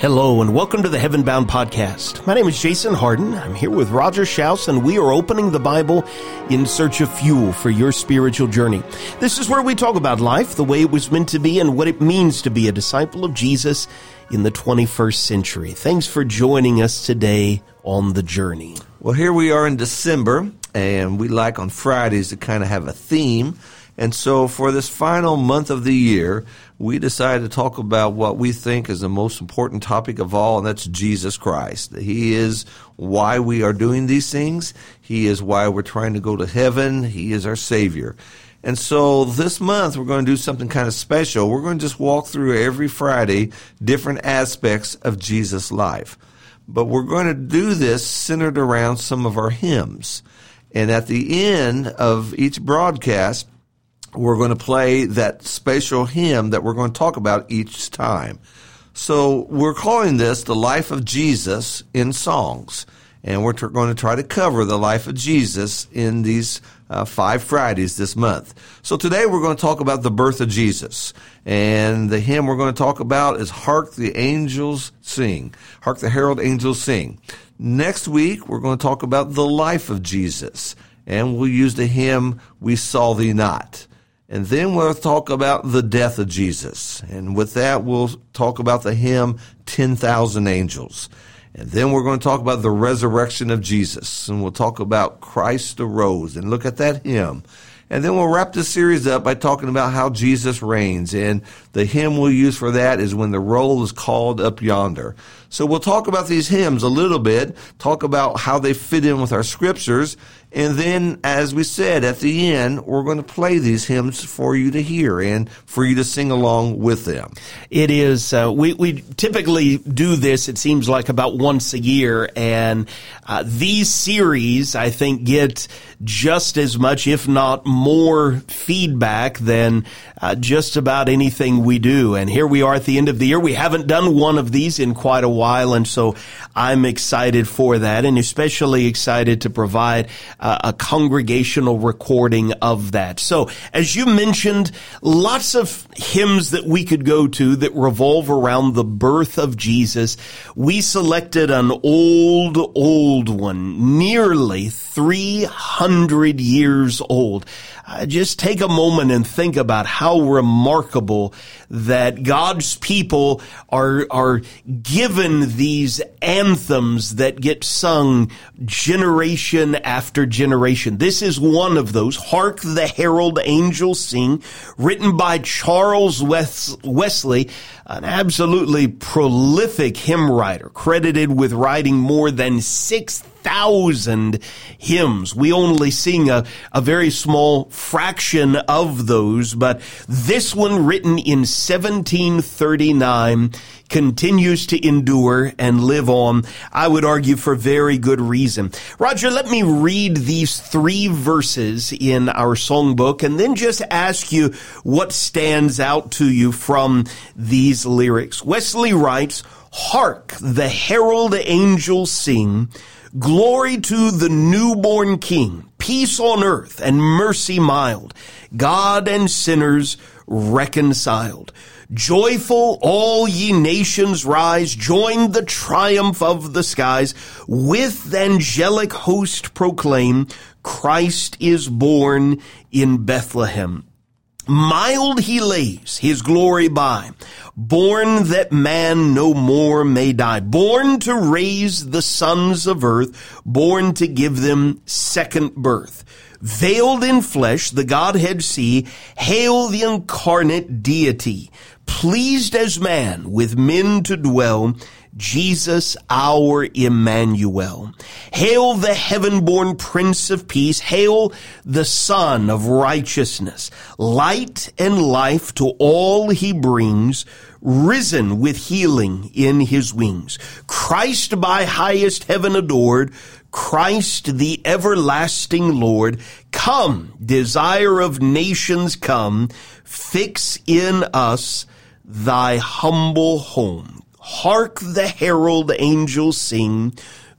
Hello and welcome to the Heaven Bound Podcast. My name is Jason Harden. I'm here with Roger Schaus, and we are opening the Bible in search of fuel for your spiritual journey. This is where we talk about life, the way it was meant to be, and what it means to be a disciple of Jesus in the 21st century. Thanks for joining us today on the journey. Well, here we are in December, and we like on Fridays to kind of have a theme. And so for this final month of the year, we decided to talk about what we think is the most important topic of all, and that's Jesus Christ. He is why we are doing these things. He is why we're trying to go to heaven. He is our Savior. And so this month, we're going to do something kind of special. We're going to just walk through every Friday different aspects of Jesus' life. But we're going to do this centered around some of our hymns. And at the end of each broadcast, we're going to play that special hymn that we're going to talk about each time. So we're calling this The Life of Jesus in Songs. And we're going to try to cover the life of Jesus in these 5 Fridays this month. So today we're going to talk about the birth of Jesus. And the hymn we're going to talk about is Hark! The Angels Sing. Hark! The Herald Angels Sing. Next week we're going to talk about the life of Jesus. And we'll use the hymn We Saw Thee Not. And then we'll talk about the death of Jesus. And with that, we'll talk about the hymn, 10,000 Angels. And then we're going to talk about the resurrection of Jesus. And we'll talk about Christ arose and look at that hymn. And then we'll wrap this series up by talking about how Jesus reigns. And the hymn we'll use for that is When the Roll is Called Up Yonder. So we'll talk about these hymns a little bit, talk about how they fit in with our scriptures. And then, as we said, at the end, we're going to play these hymns for you to hear and for you to sing along with them. It is, we typically do this, it seems like, about once a year. And these series, I think, get just as much, if not more feedback than just about anything we do. And here we are at the end of the year. We haven't done one of these in quite a while, and so I'm excited for that, and especially excited to provide a congregational recording of that. So, as you mentioned, lots of hymns that we could go to that revolve around the birth of Jesus. We selected an old one, nearly 300 years old. Just take a moment and think about how remarkable that God's people are given these anthems that get sung generation after generation. This is one of those, Hark the Herald Angels Sing, written by Charles Wesley, an absolutely prolific hymn writer, credited with writing more than 6,000 hymns. We only sing a very small fraction of those, but this one, written in 1739, continues to endure and live on, I would argue, for very good reason. Roger, let me read these 3 verses in our songbook and then just ask you what stands out to you from these lyrics. Wesley writes, Hark, the herald angels sing, glory to the newborn King, peace on earth and mercy mild, God and sinners reconciled. Joyful all ye nations rise, join the triumph of the skies, with angelic host proclaim, Christ is born in Bethlehem. Mild he lays his glory by, born that man no more may die, born to raise the sons of earth, born to give them second birth. Veiled in flesh, the Godhead see, hail the incarnate deity. Pleased as man with men to dwell, Jesus our Emmanuel. Hail the heaven-born Prince of Peace. Hail the Son of Righteousness. Light and life to all he brings, risen with healing in his wings. Christ by highest heaven adored, Christ the everlasting Lord. Come, desire of nations, come. Fix in us thy humble home. Hark the herald angels sing,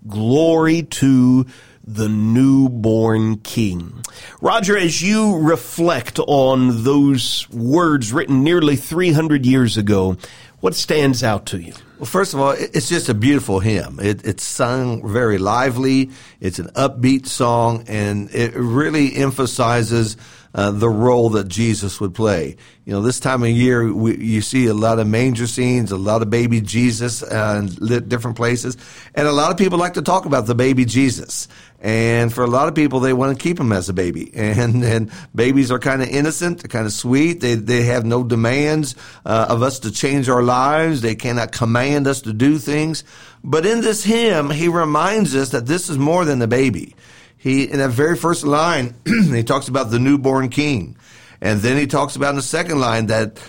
glory to the newborn King. Roger, as you reflect on those words written nearly 300 years ago, what stands out to you? Well, first of all, it's just a beautiful hymn. It's sung very lively. It's an upbeat song, and it really emphasizes the role that Jesus would play. You know, this time of year, you see a lot of manger scenes, a lot of baby Jesus in different places, and a lot of people like to talk about the baby Jesus. And for a lot of people, they want to keep him as a baby. And babies are kind of innocent, they're kind of sweet. They have no demands of us to change our lives. They cannot command us to do things. But in this hymn, he reminds us that this is more than a baby. He, in that very first line, he talks about the newborn king. And then he talks about in the second line that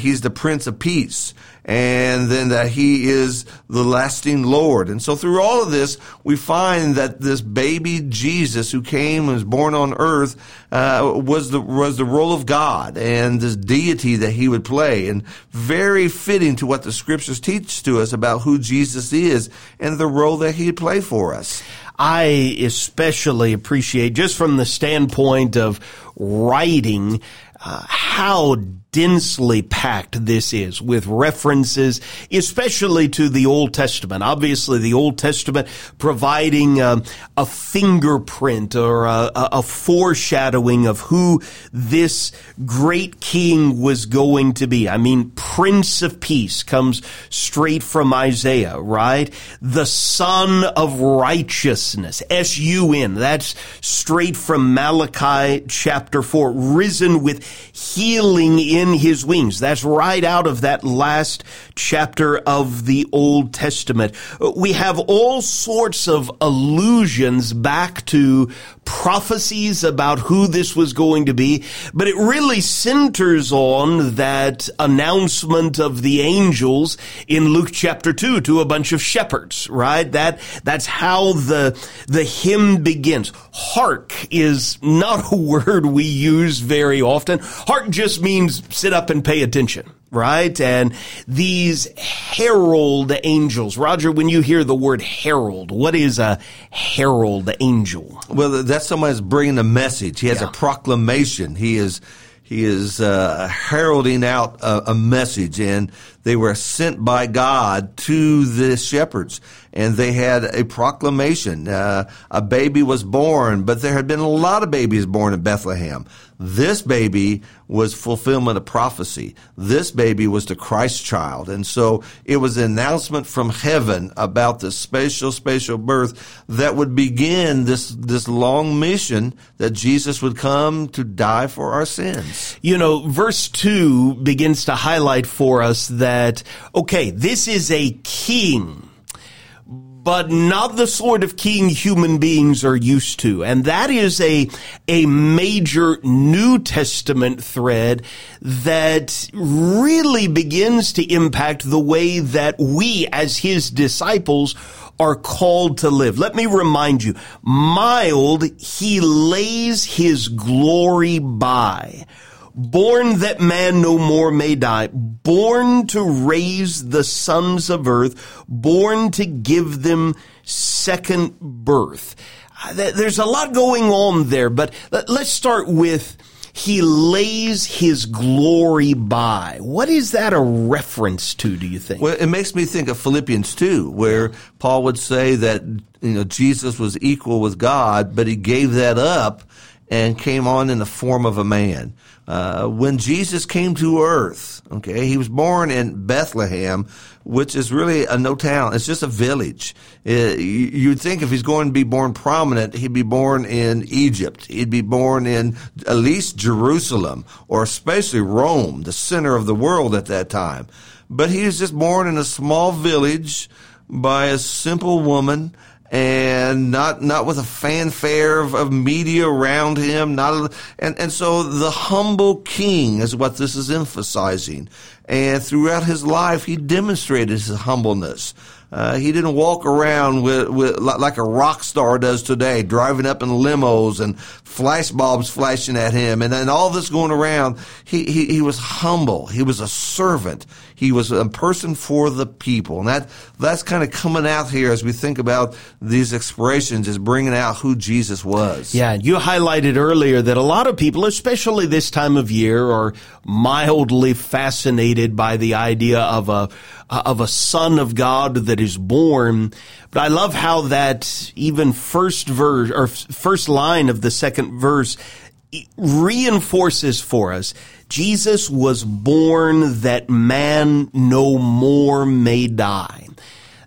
he's the Prince of Peace. And then that he is the lasting Lord. And so through all of this, we find that this baby Jesus who came and was born on earth was the role of God and this deity that he would play. And very fitting to what the scriptures teach to us about who Jesus is and the role that he'd play for us. I especially appreciate, just from the standpoint of writing, how densely packed this is with references, especially to the Old Testament. Obviously, the Old Testament providing a fingerprint or a foreshadowing of who this great king was going to be. I mean, Prince of Peace comes straight from Isaiah, right? The Son of Righteousness, S-U-N, that's straight from Malachi chapter 4, risen with healing in his wings. That's right out of that last chapter of the Old Testament. We have all sorts of allusions back to prophecies about who this was going to be, but it really centers on that announcement of the angels in Luke chapter 2 to a bunch of shepherds, right? That's how the hymn begins. Hark is not a word we use very often. Hark just means sit up and pay attention, right? And these herald angels. Roger, when you hear the word herald, what is a herald angel? Well, that's someone that's bringing a message. He has a proclamation. He is heralding out a message, and they were sent by God to the shepherds, and they had a proclamation. A baby was born, but there had been a lot of babies born in Bethlehem. This baby was fulfillment of prophecy. This baby was the Christ child. And so it was an announcement from heaven about the spatial birth that would begin this long mission that Jesus would come to die for our sins. You know, verse 2 begins to highlight for us that, okay, this is a king, but not the sort of king human beings are used to. And that is a major New Testament thread that really begins to impact the way that we as his disciples are called to live. Let me remind you, mild, he lays his glory by. Born that man no more may die, born to raise the sons of earth, born to give them second birth. There's a lot going on there, but let's start with he lays his glory by. What is that a reference to, do you think? Well, it makes me think of Philippians 2, where Paul would say that, you know, Jesus was equal with God, but he gave that up and came on in the form of a man. When Jesus came to earth, okay, he was born in Bethlehem, which is really no town. It's just a village. You'd think if he's going to be born prominent, he'd be born in Egypt. He'd be born in at least Jerusalem, or especially Rome, the center of the world at that time. But he was just born in a small village by a simple woman, and not with a fanfare of media around him, and so the humble king is what this is emphasizing. And throughout his life, he demonstrated his humbleness. He didn't walk around with like a rock star does today, driving up in limos and flash bulbs flashing at him, and all this going around. He was humble. He was a servant. He was a person for the people, and that's kind of coming out here as we think about these expressions, is bringing out who Jesus was. Yeah, you highlighted earlier that a lot of people, especially this time of year, are mildly fascinated fascinated by the idea of a son of God that is born. But I love how that even first verse or first line of the second verse reinforces for us Jesus was born that man no more may die.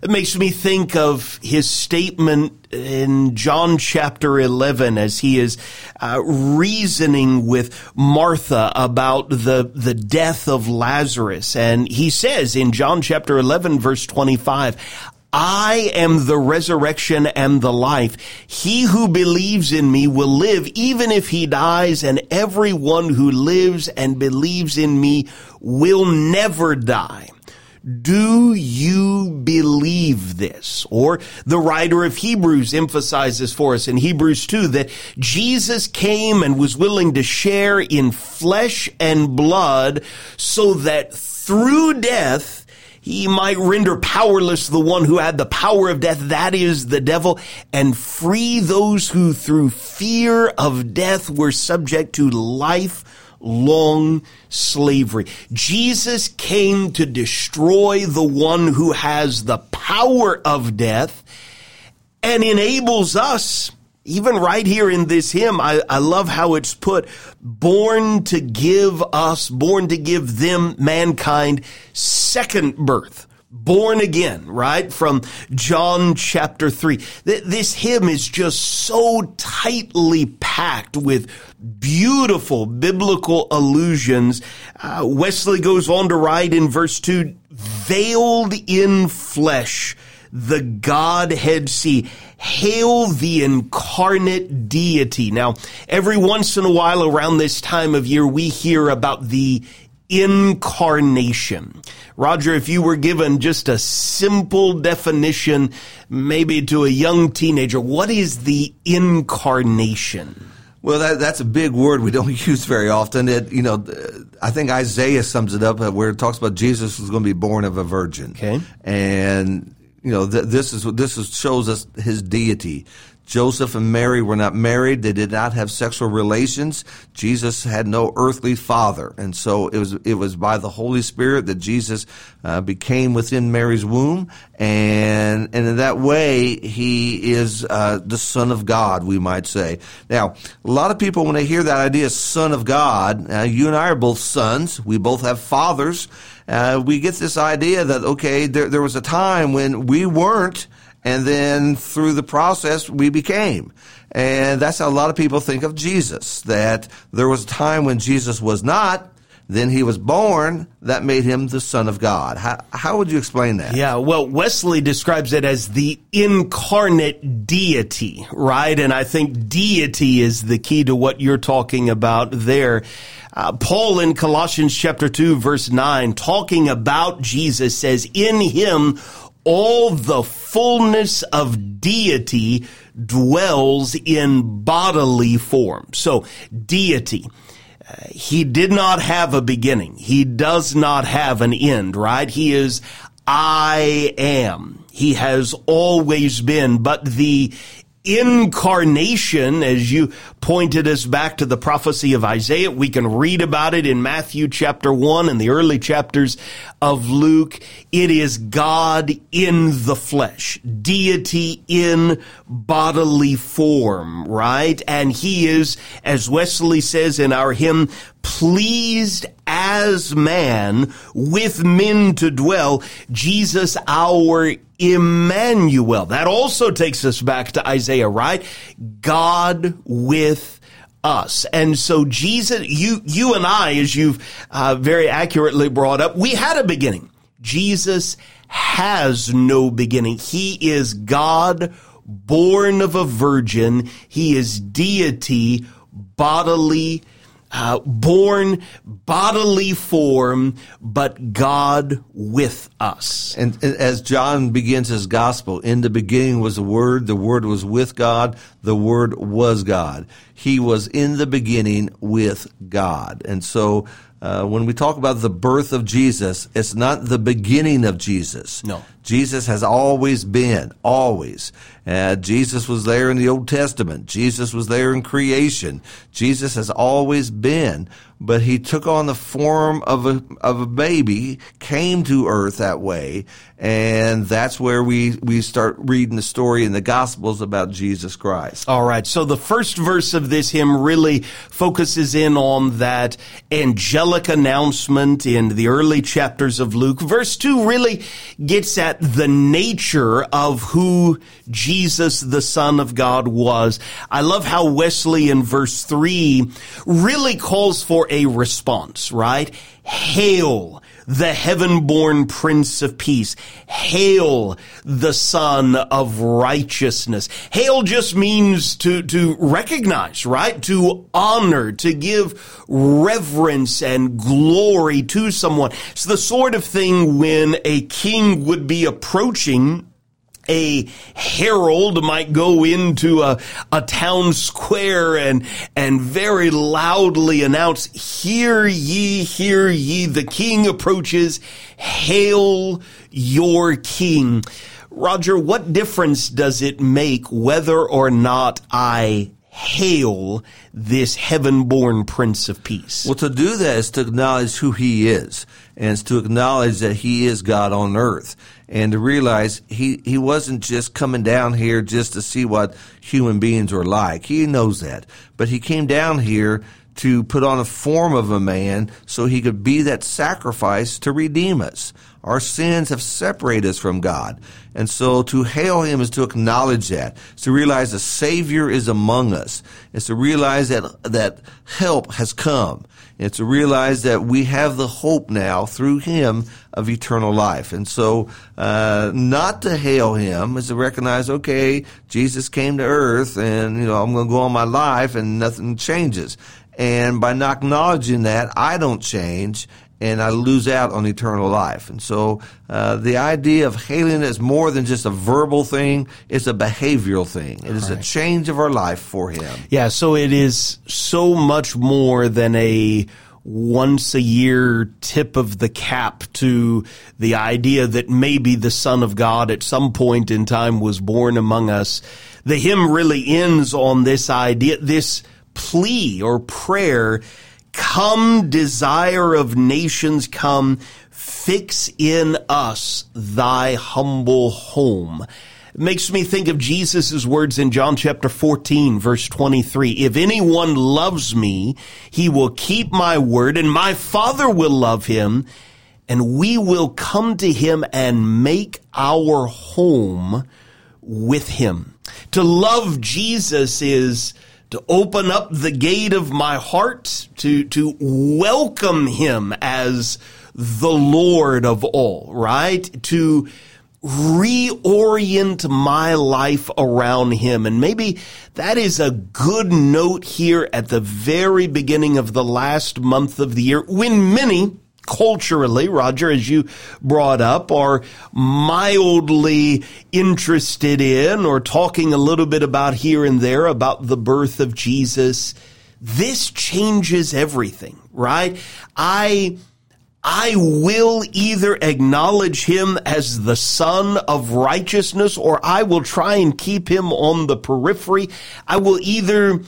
It makes me think of his statement in John chapter 11 as he is reasoning with Martha about the death of Lazarus. And he says in John chapter 11, verse 25, I am the resurrection and the life. He who believes in me will live even if he dies, and everyone who lives and believes in me will never die. Do you believe this? Or the writer of Hebrews emphasizes for us in Hebrews 2 that Jesus came and was willing to share in flesh and blood so that through death, he might render powerless the one who had the power of death, that is the devil, and free those who through fear of death were subject to lifelong slavery. Jesus came to destroy the one who has the power of death and enables us, even right here in this hymn, I love how it's put, born to give them, mankind, second birth. Born again, right? From John chapter 3. This hymn is just so tightly packed with beautiful biblical allusions. Wesley goes on to write in verse 2, veiled in flesh, the Godhead see. Hail the incarnate deity. Now, every once in a while around this time of year, we hear about the incarnation. Roger, if you were given just a simple definition, maybe to a young teenager, what is the incarnation? Well, that's a big word we don't use very often. I think Isaiah sums it up where it talks about Jesus was going to be born of a virgin. Okay. And, this shows us his deity. Joseph and Mary were not married. They did not have sexual relations. Jesus had no earthly father. And so it was by the Holy Spirit that Jesus became within Mary's womb. And in that way, he is the Son of God, we might say. Now, a lot of people, when they hear that idea, Son of God, you and I are both sons. We both have fathers. We get this idea that, okay, there was a time when we weren't, and then through the process, we became. And that's how a lot of people think of Jesus, that there was a time when Jesus was not, then he was born, that made him the Son of God. How would you explain that? Yeah, well, Wesley describes it as the incarnate deity, right? And I think deity is the key to what you're talking about there. Paul in Colossians chapter 2, verse 9, talking about Jesus says, in him all the fullness of deity dwells in bodily form. So, deity. He did not have a beginning. He does not have an end, right? He is I am. He has always been. But the incarnation, as you pointed us back to the prophecy of Isaiah, we can read about it in Matthew chapter 1 and the early chapters of Luke. It is God in the flesh, deity in bodily form, right? And he is, as Wesley says in our hymn, pleased as man with men to dwell, Jesus our Emmanuel. That also takes us back to Isaiah, right? God with us. And so Jesus, you and I, as you've very accurately brought up, we had a beginning. Jesus has no beginning. He is God, born of a virgin. He is deity, born bodily form, but God with us. And as John begins his gospel, in the beginning was the Word was with God, the Word was God. He was in the beginning with God. And so when we talk about the birth of Jesus, it's not the beginning of Jesus. No. Jesus has always been, always. Jesus was there in the Old Testament. Jesus was there in creation. Jesus has always been, but he took on the form of a baby, came to earth that way, and that's where we start reading the story in the Gospels about Jesus Christ. All right, so the first verse of this hymn really focuses in on that angelic announcement in the early chapters of Luke. Verse 2 really gets at the nature of who Jesus, the Son of God, was. I love how Wesley in verse 3 really calls for a response, right? Hail, the heaven-born Prince of Peace. Hail, the Son of Righteousness. Hail just means to recognize, right? To honor, to give reverence and glory to someone. It's the sort of thing when a king would be approaching. A herald might go into a town square and very loudly announce, hear ye, the king approaches, hail your king. Roger, what difference does it make whether or not I hail this heaven-born Prince of Peace? Well, to do that is to acknowledge who he is, and it's to acknowledge that he is God on earth, and to realize he wasn't just coming down here just to see what human beings were like. He knows that, but he came down here to put on a form of a man so he could be that sacrifice to redeem us. Our sins have separated us from God. And so to hail him is to acknowledge that. It's to realize the Savior is among us. It's to realize that help has come. It's to realize that we have the hope now through him of eternal life. And so not to hail him is to recognize, okay, Jesus came to earth and, I'm going to go on my life and nothing changes. And by not acknowledging that, I don't change, and I lose out on eternal life. And so the idea of hailing is more than just a verbal thing. It's a behavioral thing. It is a change of our life for him. Yeah, so it is so much more than a once-a-year tip of the cap to the idea that maybe the Son of God at some point in time was born among us. The hymn really ends on this idea, this plea or prayer, come, desire of nations, come, fix in us thy humble home. It makes me think of Jesus' words in John chapter 14, verse 23. If anyone loves me, he will keep my word, and my Father will love him, and we will come to him and make our home with him. To love Jesus is to open up the gate of my heart, to welcome him as the Lord of all, right? To reorient my life around him. And maybe that is a good note here at the very beginning of the last month of the year, when many culturally, Roger, as you brought up, are mildly interested in or talking a little bit about here and there about the birth of Jesus. This changes everything, right? I will either acknowledge him as the Son of Righteousness, or I will try and keep him on the periphery. I will either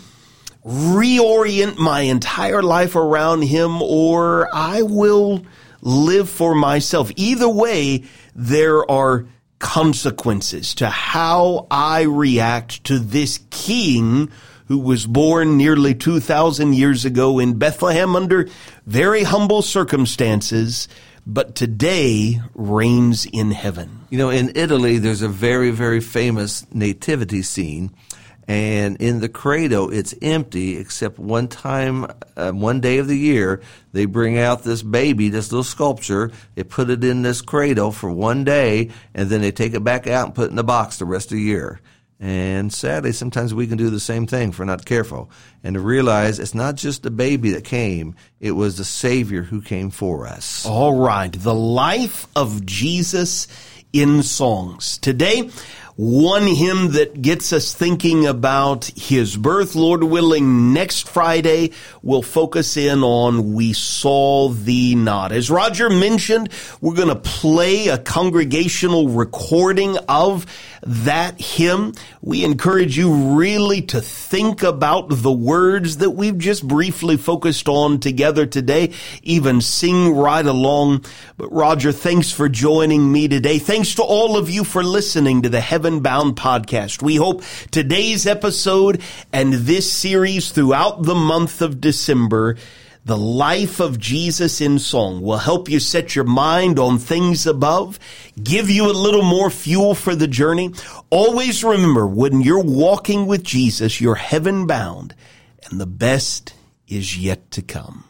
reorient my entire life around him, or I will live for myself. Either way, there are consequences to how I react to this king who was born nearly 2,000 years ago in Bethlehem under very humble circumstances, but today reigns in heaven. In Italy, there's a very, very famous nativity scene. And in the Credo, it's empty, except one day of the year, they bring out this baby, this little sculpture. They put it in this Credo for one day, and then they take it back out and put it in the box the rest of the year. And sadly, sometimes we can do the same thing if we're not careful. And to realize it's not just the baby that came, it was the Savior who came for us. All right, the life of Jesus in songs. Today, one hymn that gets us thinking about his birth. Lord willing, next Friday, we'll focus in on We Saw Thee Not. As Roger mentioned, we're going to play a congregational recording of that hymn. We encourage you really to think about the words that we've just briefly focused on together today, even sing right along. But Roger, thanks for joining me today. Thanks to all of you for listening to the Heaven Bound Podcast. We hope today's episode and this series throughout the month of December, The Life of Jesus in Song, will help you set your mind on things above, give you a little more fuel for the journey. Always remember, when you're walking with Jesus, you're heaven bound, and the best is yet to come.